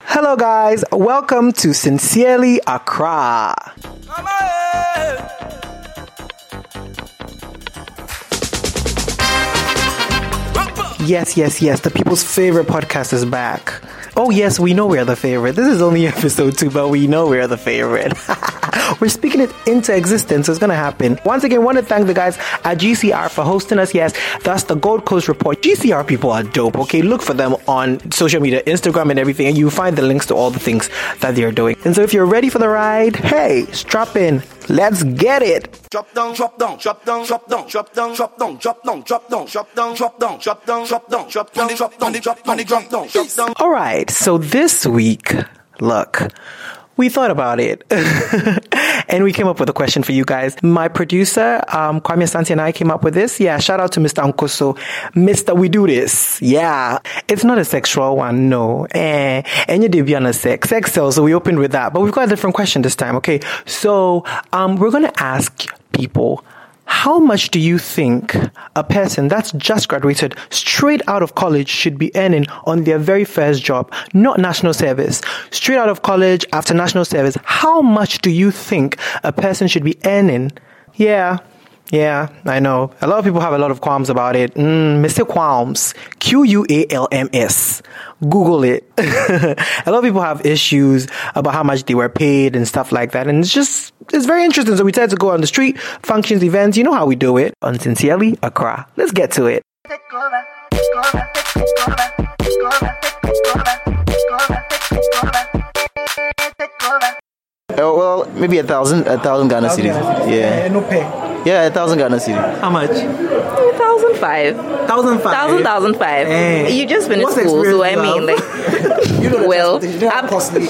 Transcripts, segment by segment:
Hello guys, welcome to Sincerely Accra. Yes, the people's favorite podcast is back. Oh yes, we know we're the favorite. This is only episode 2, but we know we're the favorite. We're speaking it into existence, so it's going to happen. Once again, want to thank the guys at GCR for hosting us. Yes, that's the Gold Coast Report. GCR people are dope, okay? Look for them on social media, Instagram and everything, and you'll find the links to all the things that they're doing. And so if you're ready for the ride, hey, strap in. Let's get it. Drop down, drop down, drop down, drop down, drop down, drop down, drop down, drop down, drop down, drop down, drop down, drop down, drop down, drop down, drop down, drop down. All right, so this week, look, we thought about it. And we came up with a question for you guys. My producer, Kwame Asante, and I came up with this. Yeah, shout out to Mr. Nkoso. Mr. We Do This. Yeah. It's not a sexual one, no. And you did be on a sex. Sex sells, so we opened with that. But we've got a different question this time, okay? So, we're going to ask people, how much do you think a person that's just graduated straight out of college should be earning on their very first job? Not national service. Straight out of college, after national service, how much do you think a person should be earning? Yeah, I know. A lot of people have a lot of qualms about it. Mr. Qualms. Q-U-A-L-M-S. Google it. A lot of people have issues about how much they were paid and stuff like that. And it's very interesting. So we try to go on the street, functions, events. You know how we do it. On Sincerely Accra. Let's get to it. Well, maybe 1,000 Ghana cedis. Yeah. No pay. Yeah, 1,000 Ghana cedis. How much? 1,500. 1,500. You just finished school, so I mean, like, you know, well, exactly.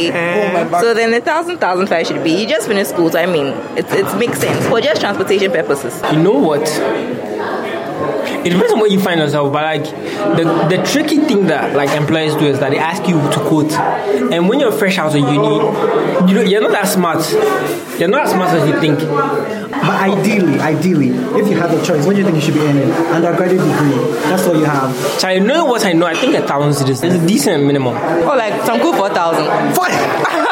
So then 1,500 should be. You just finished school, so I mean, it makes sense for just transportation purposes. You know what? It depends on where you find yourself, but like the tricky thing that like employers do is that they ask you to quote, and when you're fresh out of uni, you know, you're not that smart. You're not as smart as you think. But ideally, if you have a choice, what do you think you should be earning? Undergraduate degree, that's all you have. So I know what I know. I think 1,000 is a decent minimum. Oh, like some cool 4,000. You're an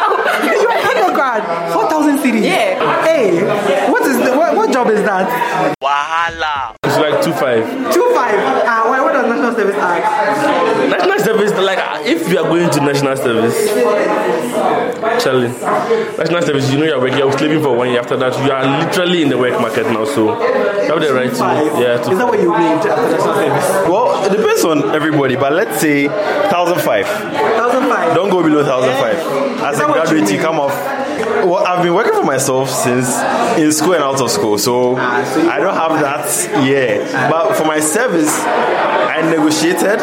undergrad. 4,000 cedis. Yeah. Hey, what job is that? Wahala. It's like 2.5. 2.5. What does national service ask? National service, like if you are going to national service, Charlie. National service, you know you're working. You're sleeping for 1 year. After that, you are literally in the work market now. So you have the right to. Yeah. Is that what you mean? Well, it depends on everybody, but let's say 1,500. 1,500. Don't go below 1,500. As a graduate, you come off. Well, I've been working for myself since in school and out of school, so I don't have that. Yeah, but for my service, I negotiated,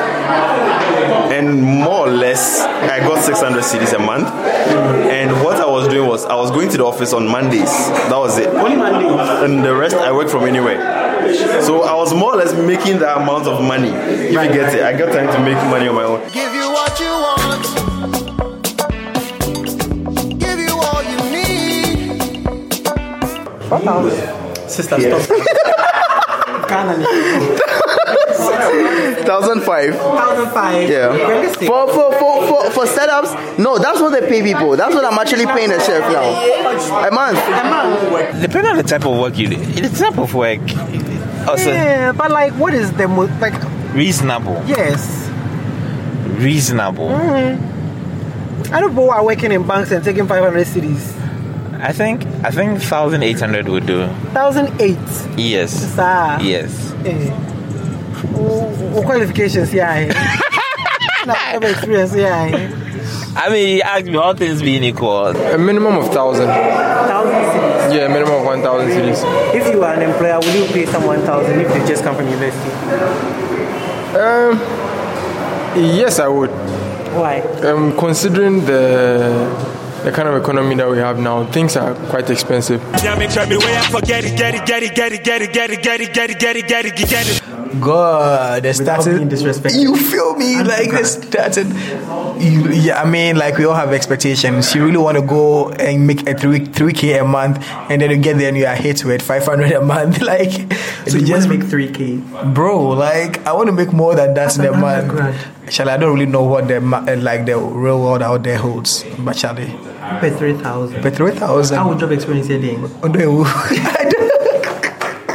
and more or less, I got 600 cedis a month. And what I was doing was I was going to the office on Mondays. That was it. Only Mondays, and the rest I worked from anywhere. So I was more or less making that amount of money. If you get it, I got time to make money on my own. Give you what you want. Sister, stop. Ghana. 1,500. 1,500. Yeah. For setups, no, that's what they pay people. That's what I'm actually paying a chef now. A month. Depending on the type of work you do. Also, yeah, but like, what is the most like? Reasonable. Yes. Reasonable. Mm-hmm. I don't know why working in banks and taking 500 cedis. I think 1,800 would do. 1,800. Yes. Sir. Yes. Qualifications, yeah. Experience, yeah. I mean, you ask me all things being equal. A minimum of 1,000. 1,000 cedis. Yeah, a minimum of 1,000 cedis. If you are an employer, will you pay some 1,000 if they just come from university? Yes, I would. Why? Considering the kind of economy that we have now, things are quite expensive. God, they started. You feel me? And like they started. Yeah, I mean, like we all have expectations. You really want to go and make a 3K a month, and then you get there and you are hit with 500 a month. Like, so you just make 3K, bro. Like, I want to make more than that in a month. Charlie, I don't really know what the real world out there holds, but Charlie, pay 3,000. How would job experience you doing? Oh no,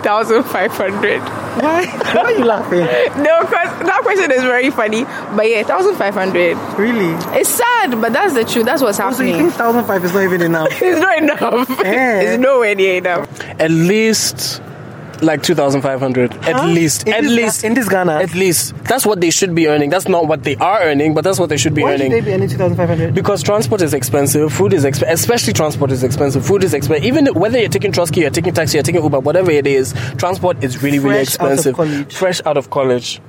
1,500. Why? Why are you laughing? No, because that question is very funny. But yeah, 1,500. Really? It's sad, but that's the truth. That's what's happening. So you think 1,500 is not even enough? It's not enough. Yeah. It's nowhere near enough. At least like 2,500. Huh? At least in Ghana. That's what they should be earning. That's not what they are earning, but that's what they should be earning. Why should they be earning 2,500? Because transport is expensive. Food is expensive. Especially transport is expensive. Food is expensive. Even whether you're taking Trotsky, you're taking taxi, you're taking Uber, whatever it is, transport is really, really expensive. Fresh out of college.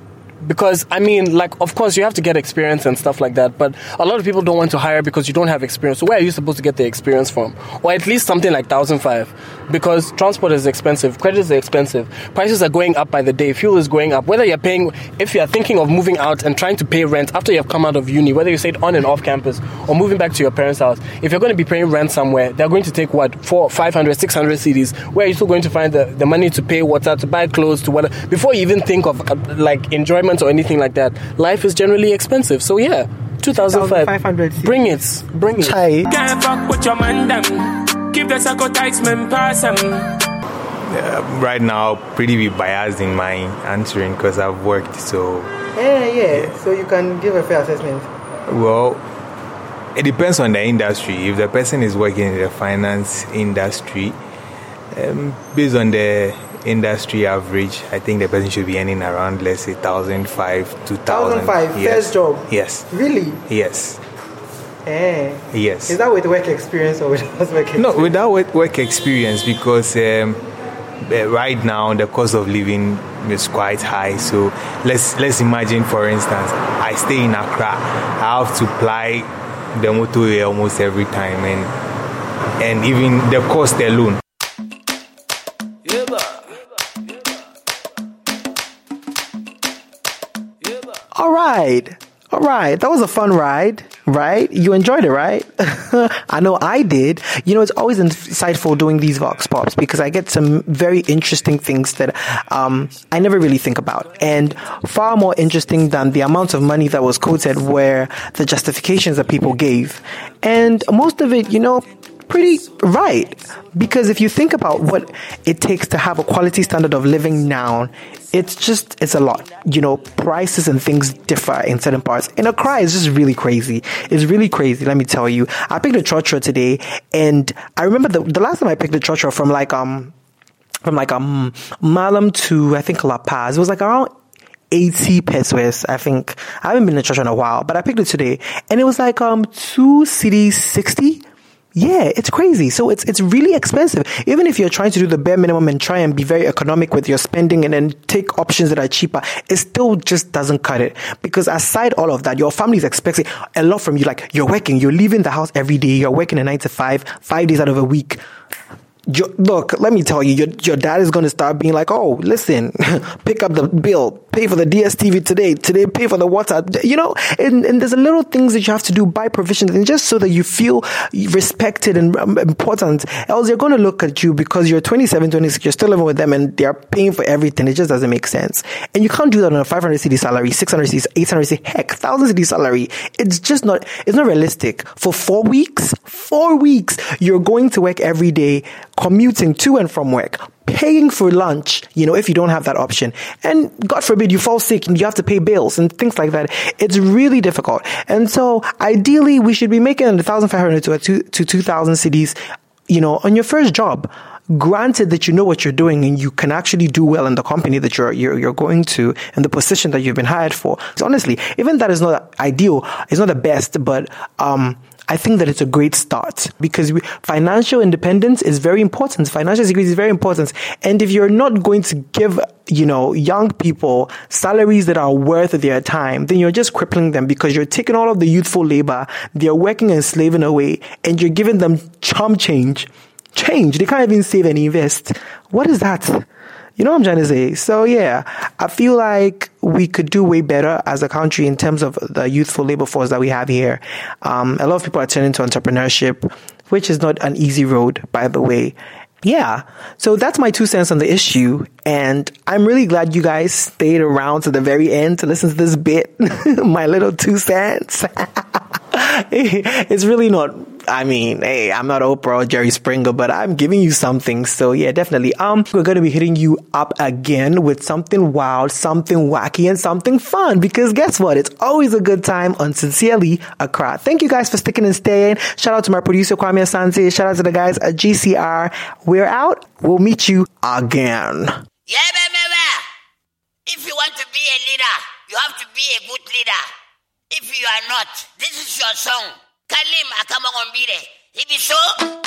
Because, I mean, like, of course, you have to get experience and stuff like that. But a lot of people don't want to hire because you don't have experience. So where are you supposed to get the experience from? Or at least something like 1,500. Because transport is expensive. Credit is expensive. Prices are going up by the day. Fuel is going up. Whether you're paying... If you're thinking of moving out and trying to pay rent after you've come out of uni, whether you stayed on and off campus or moving back to your parents' house, if you're going to be paying rent somewhere, they're going to take, 400, 500, 600 cedis. Where are you still going to find the money to pay water, to buy clothes, to whatever? Before you even think of, like, enjoyment or anything like that, life is generally expensive. So yeah, 2,500. Bring it. Can't fuck with your man down. Keep the sacrifice, man. Pass right now, pretty be biased in my answering because I've worked. So yeah. So you can give a fair assessment. Well, it depends on the industry. If the person is working in the finance industry, based on the industry average, I think the person should be earning around, let's say, 1,500 to 2,000. 1,500 first job. Yes. Really? Yes. Yes. Is that with work experience or without work experience? No, without work experience, because right now the cost of living is quite high. So let's imagine, for instance, I stay in Accra. I have to ply the motorway almost every time, and even the cost alone. All right. That was a fun ride, right? You enjoyed it, right? I know I did. You know, it's always insightful doing these Vox Pops because I get some very interesting things that I never really think about, and far more interesting than the amount of money that was quoted were the justifications that people gave. And most of it, you know, pretty right. Because if you think about what it takes to have a quality standard of living now, it's a lot. You know, prices and things differ in certain parts. And Accra is just really crazy. It's really crazy, let me tell you. I picked a Chocho today, and I remember the last time I picked a Chocho from Malam to, I think, La Paz, it was like around 80 pesos, I think. I haven't been to Chocho in a while, but I picked it today. And it was like 2 cedis 60. Yeah, it's crazy. So it's really expensive. Even if you're trying to do the bare minimum and try and be very economic with your spending and then take options that are cheaper, it still just doesn't cut it. Because aside all of that, your family is expecting a lot from you. Like, you're working, you're leaving the house every day, you're working a 9 to 5, 5 days out of a week. Look, let me tell you, your dad is going to start being like, oh, listen, pick up the bill, pay for the DSTV today, pay for the water, you know, and there's little things that you have to do, buy provisions, and just so that you feel respected and important, else they're going to look at you because you're 27, 26, you're still living with them and they're paying for everything. It just doesn't make sense. And you can't do that on a 500 cedi salary, 600 cedi, 800 cedi, heck, 1,000 cedi salary. It's just not, it's not realistic. For 4 weeks, you're going to work every day, commuting to and from work, paying for lunch, you know, if you don't have that option. And God forbid you fall sick and you have to pay bills and things like that. It's really difficult. And so ideally we should be making 1,500 to 2,000 cedis, you know, on your first job. Granted that you know what you're doing and you can actually do well in the company that you're going to and the position that you've been hired for. So honestly, even that is not ideal. It's not the best, but I think that it's a great start because financial independence is very important. Financial security is very important. And if you're not going to give, you know, young people salaries that are worth their time, then you're just crippling them because you're taking all of the youthful labor, they're working and slaving away, and you're giving them chump change. They can't even save and invest. What is that? You know what I'm trying to say? So yeah, I feel like we could do way better as a country in terms of the youthful labor force that we have here. A lot of people are turning to entrepreneurship, which is not an easy road, by the way. Yeah, so that's my 2 cents on the issue, and I'm really glad you guys stayed around to the very end to listen to this bit, my little 2 cents. It's really not, I mean, hey, I'm not Oprah or Jerry Springer, but I'm giving you something. So yeah, definitely. We're going to be hitting you up again with something wild, something wacky, and something fun. Because guess what? It's always a good time on Sincerely Accra. Thank you guys for sticking and staying. Shout out to my producer, Kwame Asante. Shout out to the guys at GCR. We're out. We'll meet you again. Yeah, if you want to be a leader, you have to be a good leader. If you are not, this is your song. Kalim Akamongombire. It is so...